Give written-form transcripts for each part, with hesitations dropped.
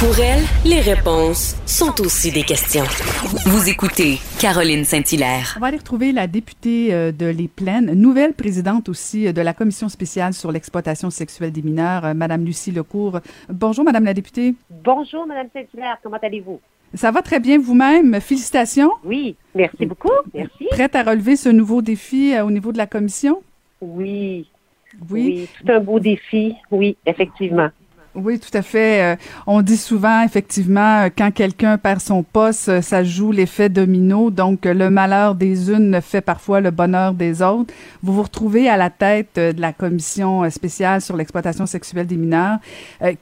Pour elle, les réponses sont aussi des questions. Vous écoutez Caroline Saint-Hilaire. On va aller retrouver la députée de Les Plaines, nouvelle présidente aussi de la Commission spéciale sur l'exploitation sexuelle des mineurs, Madame Lucie Lecours. Bonjour, Madame la députée. Bonjour, Madame Saint-Hilaire. Comment allez-vous? Ça va très bien vous-même. Félicitations. Oui, merci beaucoup. Merci. Prête à relever ce nouveau défi au niveau de la Commission? Oui, c'est un beau défi. Oui, effectivement. Oui, tout à fait. On dit souvent, effectivement, quand quelqu'un perd son poste, ça joue l'effet domino. Donc, le malheur des unes fait parfois le bonheur des autres. Vous vous retrouvez à la tête de la Commission spéciale sur l'exploitation sexuelle des mineurs.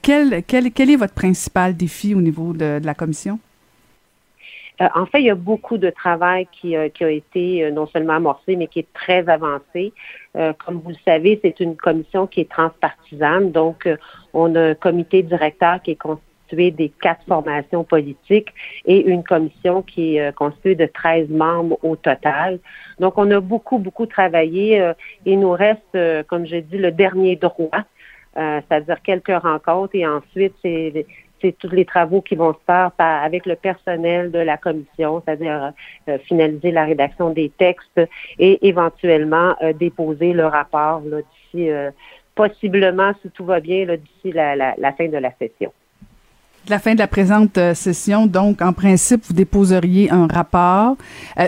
Quel est votre principal défi au niveau de la Commission? En fait, il y a beaucoup de travail qui a été non seulement amorcé, mais qui est très avancé. Comme vous le savez, c'est une commission qui est transpartisane. Donc, on a un comité directeur qui est constitué des 4 formations politiques et une commission qui est constituée de 13 membres au total. Donc, on a beaucoup travaillé. Il nous reste, comme j'ai dit, le dernier droit, c'est-à-dire quelques rencontres et ensuite, c'est tous les travaux qui vont se faire avec le personnel de la commission, c'est-à-dire finaliser la rédaction des textes et éventuellement déposer le rapport là, d'ici, possiblement, si tout va bien, là, d'ici la fin de la session. La fin de la présente session, donc, en principe, vous déposeriez un rapport,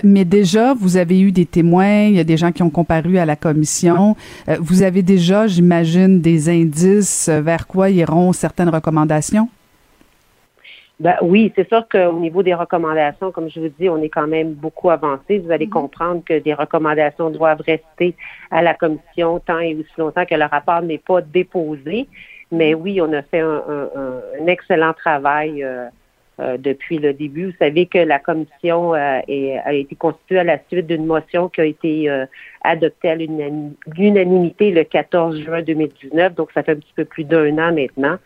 mais déjà, vous avez eu des témoins, il y a des gens qui ont comparu à la commission. Vous avez déjà, j'imagine, des indices vers quoi iront certaines recommandations? Ben oui, c'est sûr qu'au niveau des recommandations, comme je vous dis, on est quand même beaucoup avancé. Vous allez comprendre que des recommandations doivent rester à la commission tant et aussi longtemps que le rapport n'est pas déposé. Mais oui, on a fait un excellent travail depuis le début. Vous savez que la commission a été constituée à la suite d'une motion qui a été adoptée à l'unanimité le 14 juin 2019. Donc, ça fait un petit peu plus d'un an maintenant.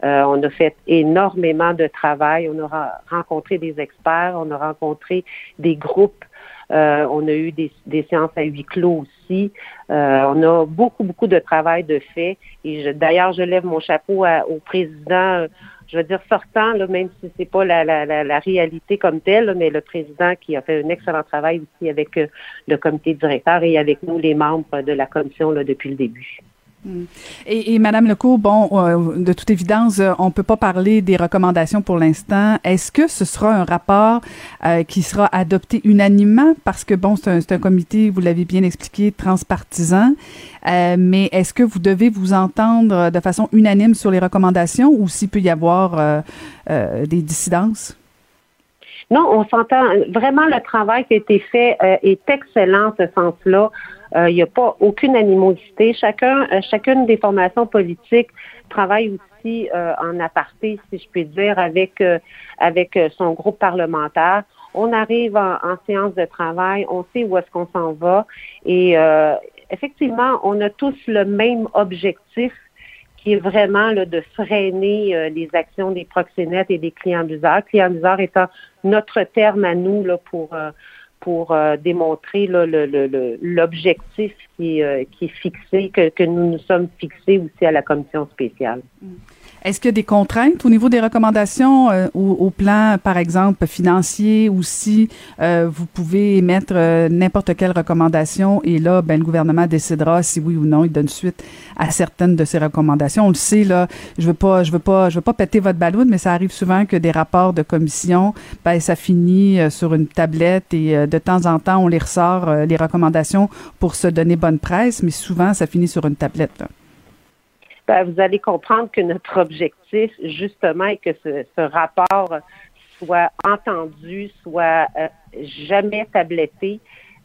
On a fait énormément de travail. On a rencontré des experts, on a rencontré des groupes. On a eu des séances à huis clos aussi. On a beaucoup de travail de fait. Et d'ailleurs, je lève mon chapeau au président, je veux dire sortant, là, même si c'est pas la réalité comme telle, là, mais le président qui a fait un excellent travail aussi avec le comité directeur et avec nous, les membres de la commission là, depuis le début. Et Madame Lecours, bon, de toute évidence, on peut pas parler des recommandations pour l'instant. Est-ce que ce sera un rapport qui sera adopté unanimement? Parce que, bon, c'est un comité, vous l'avez bien expliqué, transpartisan. Mais est-ce que vous devez vous entendre de façon unanime sur les recommandations ou s'il peut y avoir des dissidences? Non, on s'entend. Vraiment, le travail qui a été fait est excellent en ce sens-là. Il n'y a pas aucune animosité. Chacune des formations politiques travaille aussi en aparté, si je puis dire, avec son groupe parlementaire. On arrive en séance de travail, on sait où est-ce qu'on s'en va. Et effectivement, on a tous le même objectif qui est vraiment là, de freiner les actions des proxénètes et des clients abuseurs. Clients abuseurs étant notre terme à nous là, pour démontrer là, l'objectif qui est fixé, que nous nous sommes fixés aussi à la commission spéciale. Est-ce qu'il y a des contraintes au niveau des recommandations au plan, par exemple, financier ou si vous pouvez émettre n'importe quelle recommandation et là, ben, le gouvernement décidera si oui ou non il donne suite à certaines de ces recommandations. On le sait, là, je veux pas péter votre ballon, mais ça arrive souvent que des rapports de commission, ben, ça finit sur une tablette et de temps en temps, on les ressort, les recommandations pour se donner bonne presse, mais souvent, ça finit sur une tablette, là. Ben, vous allez comprendre que notre objectif, justement, est que ce rapport soit entendu, soit jamais tabletté.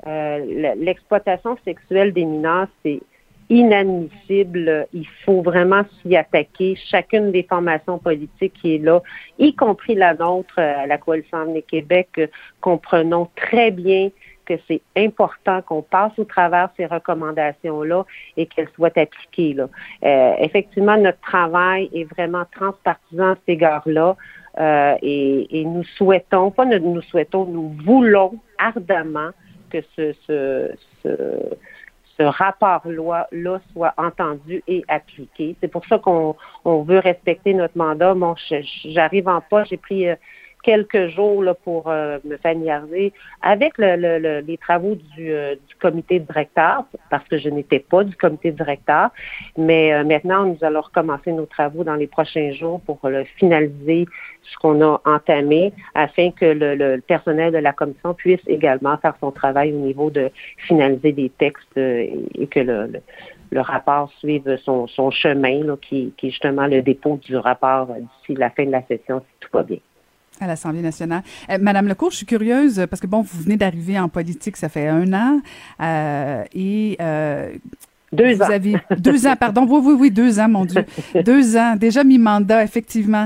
L'exploitation sexuelle des mineurs, c'est inadmissible. Il faut vraiment s'y attaquer. Chacune des formations politiques qui est là, y compris la nôtre, à la Coalition Avenir Québec, comprenons très bien que c'est important qu'on passe au travers ces recommandations-là et qu'elles soient appliquées. Là. Effectivement, notre travail est vraiment transpartisan à cet égard-là et nous voulons ardemment que ce rapport-là soit entendu et appliqué. C'est pour ça qu'on veut respecter notre mandat. Bon, j'arrive en poste, j'ai pris quelques jours là, pour me familiariser avec les travaux du comité directeur, parce que je n'étais pas du comité directeur. Mais maintenant, nous allons recommencer nos travaux dans les prochains jours pour finaliser ce qu'on a entamé afin que le personnel de la commission puisse également faire son travail au niveau de finaliser des textes et que le rapport suive son chemin, là, qui est justement le dépôt du rapport d'ici la fin de la session, si tout va bien. À l'Assemblée nationale. Madame Lecours, je suis curieuse, parce que bon, vous venez d'arriver en politique, ça fait 1 an, et... 2 ans. Vous avez 2 ans, pardon. Oui, 2 ans, mon Dieu. 2 ans, déjà mi-mandat, effectivement.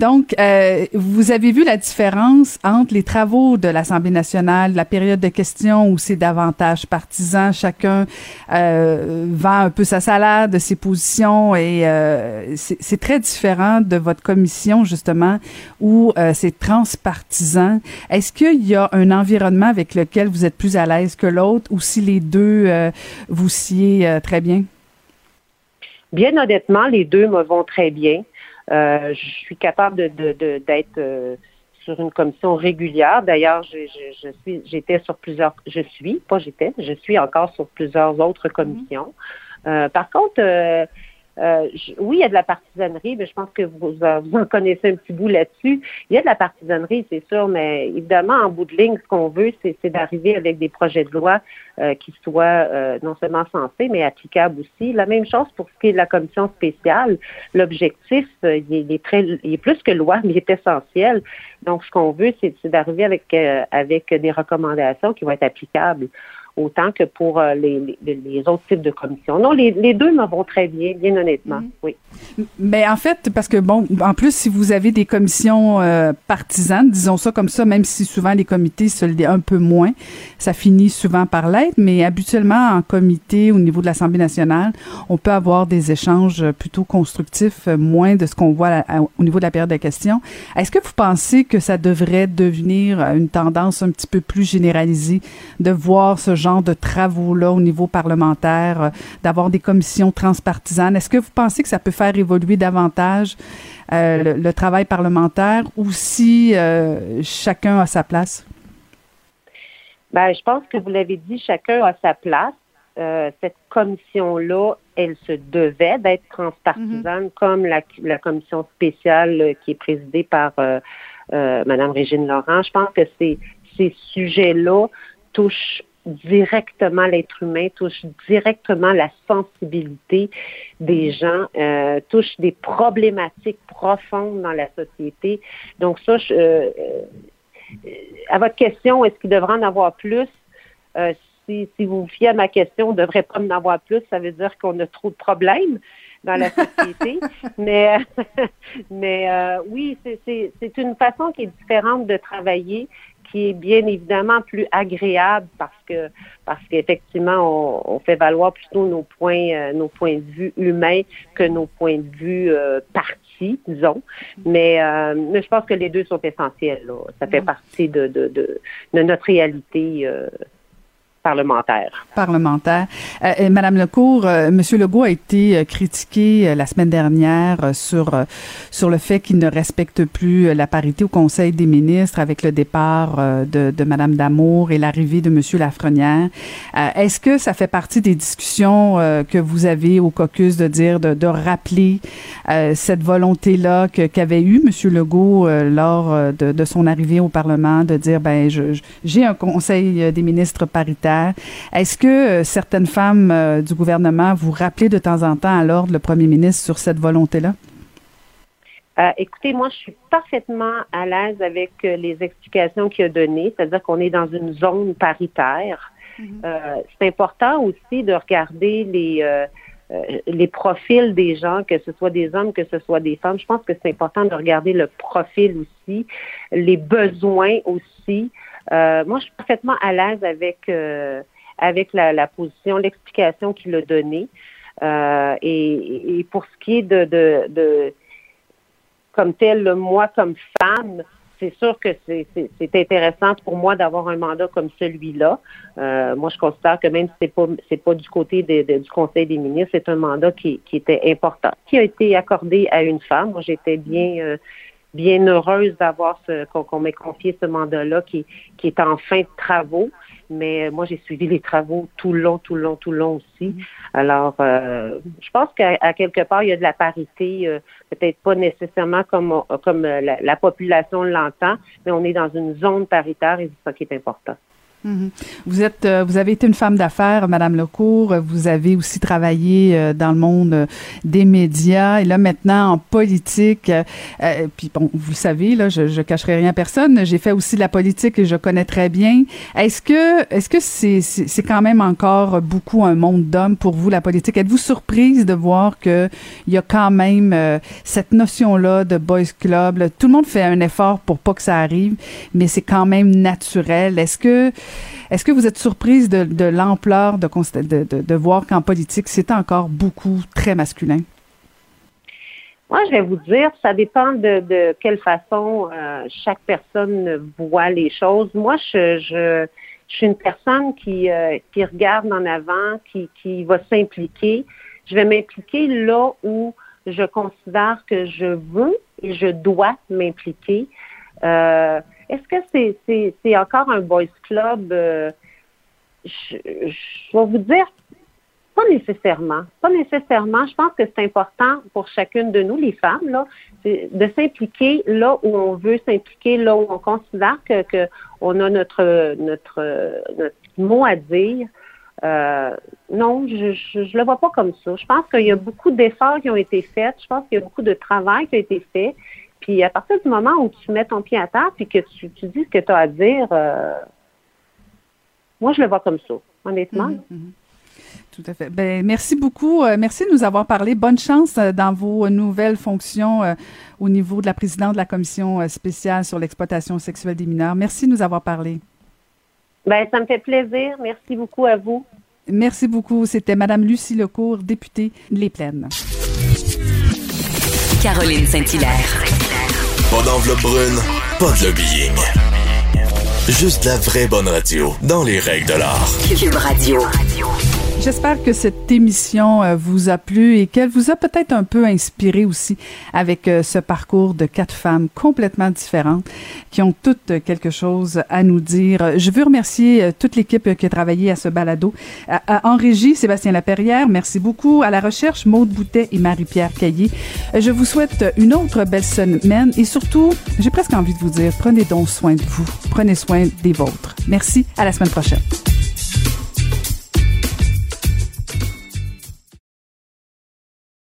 Donc, vous avez vu la différence entre les travaux de l'Assemblée nationale, la période de questions où c'est davantage partisan, chacun vend un peu sa salade, ses positions, et c'est très différent de votre commission, justement, où c'est transpartisan. Est-ce qu'il y a un environnement avec lequel vous êtes plus à l'aise que l'autre, ou si les deux vous sciez très bien? Bien honnêtement, les deux me vont très bien. Je suis capable d'être sur une commission régulière. D'ailleurs, je suis encore sur plusieurs autres commissions. Par contre, oui, il y a de la partisanerie, mais je pense que vous en connaissez un petit bout là-dessus. Il y a de la partisanerie, c'est sûr, mais évidemment, en bout de ligne, ce qu'on veut, c'est d'arriver avec des projets de loi qui soient non seulement sensés, mais applicables aussi. La même chose pour ce qui est de la commission spéciale. L'objectif, il est plus que loi, mais il est essentiel. Donc, ce qu'on veut, c'est d'arriver avec des recommandations qui vont être applicables, autant que pour les autres types de commissions. Non, les deux me vont très bien, bien honnêtement, oui. Mais en fait, parce que, bon, en plus, si vous avez des commissions partisanes, disons ça comme ça, même si souvent les comités se l'est un peu moins, ça finit souvent par l'être, mais habituellement, en comité, au niveau de l'Assemblée nationale, on peut avoir des échanges plutôt constructifs, moins de ce qu'on voit au niveau de la période de questions. Est-ce que vous pensez que ça devrait devenir une tendance un petit peu plus généralisée de voir ce genre de travaux-là au niveau parlementaire, d'avoir des commissions transpartisanes? Est-ce que vous pensez que ça peut faire évoluer davantage le travail parlementaire ou si chacun a sa place? Bien, je pense que vous l'avez dit, chacun a sa place. Cette commission-là, elle se devait d'être transpartisane comme la commission spéciale qui est présidée par Mme Régine Laurent. Je pense que ces sujets-là touchent directement l'être humain, touche directement la sensibilité des gens, touche des problématiques profondes dans la société. Donc ça, à votre question, est-ce qu'il devrait en avoir plus? Si vous vous fiez à ma question, on ne devrait pas en avoir plus, ça veut dire qu'on a trop de problèmes dans la société. mais oui, c'est une façon qui est différente de travailler, qui est bien évidemment plus agréable parce qu'effectivement on fait valoir plutôt nos points de vue humains que nos points de vue partis, disons. Mais je pense que les deux sont essentiels, là. Ça fait partie de notre réalité parlementaire. Madame Lecours, Monsieur Legault a été critiqué la semaine dernière sur le fait qu'il ne respecte plus la parité au Conseil des ministres avec le départ de Madame D'Amour et l'arrivée de Monsieur Lafrenière. Est-ce que ça fait partie des discussions que vous avez au caucus de rappeler cette volonté-là qu'avait eu Monsieur Legault lors de son arrivée au Parlement, de dire ben j'ai un Conseil des ministres paritaire? Est-ce que certaines femmes du gouvernement vous rappelaient de temps en temps à l'ordre le premier ministre sur cette volonté-là? Écoutez, moi, je suis parfaitement à l'aise avec les explications qu'il a données, c'est-à-dire qu'on est dans une zone paritaire. C'est important aussi de regarder les profils des gens, que ce soit des hommes, que ce soit des femmes. Je pense que c'est important de regarder le profil aussi, les besoins aussi. Moi, je suis parfaitement à l'aise avec la position, l'explication qu'il a donnée. Et pour ce qui est comme telle, moi, comme femme, c'est sûr que c'est intéressant pour moi d'avoir un mandat comme celui-là. Moi, je considère que même si c'est pas du côté du Conseil des ministres, c'est un mandat qui était important, qui a été accordé à une femme. Moi, j'étais bien heureuse d'avoir qu'on m'ait confié ce mandat-là qui est en fin de travaux. Mais moi, j'ai suivi les travaux tout le long aussi. Alors, je pense qu'à quelque part, il y a de la parité, peut-être pas nécessairement comme la population l'entend, mais on est dans une zone paritaire et c'est ça qui est important. Mm-hmm. Vous avez été une femme d'affaires, Madame Lecours. Vous avez aussi travaillé dans le monde des médias et là maintenant en politique. Puis bon, vous le savez, là, je cacherai rien à personne. J'ai fait aussi de la politique et je connais très bien. Est-ce que c'est quand même encore beaucoup un monde d'hommes pour vous, la politique? Êtes-vous surprise de voir que il y a quand même cette notion-là de boys club? Là, tout le monde fait un effort pour pas que ça arrive, mais c'est quand même naturel. Est-ce que vous êtes surprise de l'ampleur de voir qu'en politique, c'est encore beaucoup très masculin? Moi, je vais vous dire, ça dépend de quelle façon chaque personne voit les choses. Moi, je suis une personne qui regarde en avant, qui va s'impliquer. Je vais m'impliquer là où je considère que je veux et je dois m'impliquer. Est-ce que c'est encore un boys club? Je vais vous dire, pas nécessairement. Pas nécessairement. Je pense que c'est important pour chacune de nous, les femmes, là, de s'impliquer là où on veut s'impliquer, là où on considère que on a notre mot à dire. Non, je le vois pas comme ça. Je pense qu'il y a beaucoup d'efforts qui ont été faits. Je pense qu'il y a beaucoup de travail qui a été fait. Puis à partir du moment où tu mets ton pied à terre puis que tu dis ce que tu as à dire, moi, je le vois comme ça, honnêtement. Mmh, mmh. Tout à fait. Ben, merci beaucoup. Merci de nous avoir parlé. Bonne chance dans vos nouvelles fonctions au niveau de la présidente de la Commission spéciale sur l'exploitation sexuelle des mineurs. Merci de nous avoir parlé. Ben, ça me fait plaisir. Merci beaucoup à vous. Merci beaucoup. C'était Mme Lucie Lecours, députée Les Plaines. Caroline Saint-Hilaire. Pas d'enveloppe brune, pas de lobbying. Juste la vraie bonne radio, dans les règles de l'art. Cube Radio. J'espère que cette émission vous a plu et qu'elle vous a peut-être un peu inspiré aussi avec ce parcours de 4 femmes complètement différentes qui ont toutes quelque chose à nous dire. Je veux remercier toute l'équipe qui a travaillé à ce balado. En régie, Sébastien Laperrière, merci beaucoup. À la recherche, Maude Boutet et Marie-Pierre Caillé. Je vous souhaite une autre belle semaine et surtout, j'ai presque envie de vous dire, prenez donc soin de vous. Prenez soin des vôtres. Merci. À la semaine prochaine.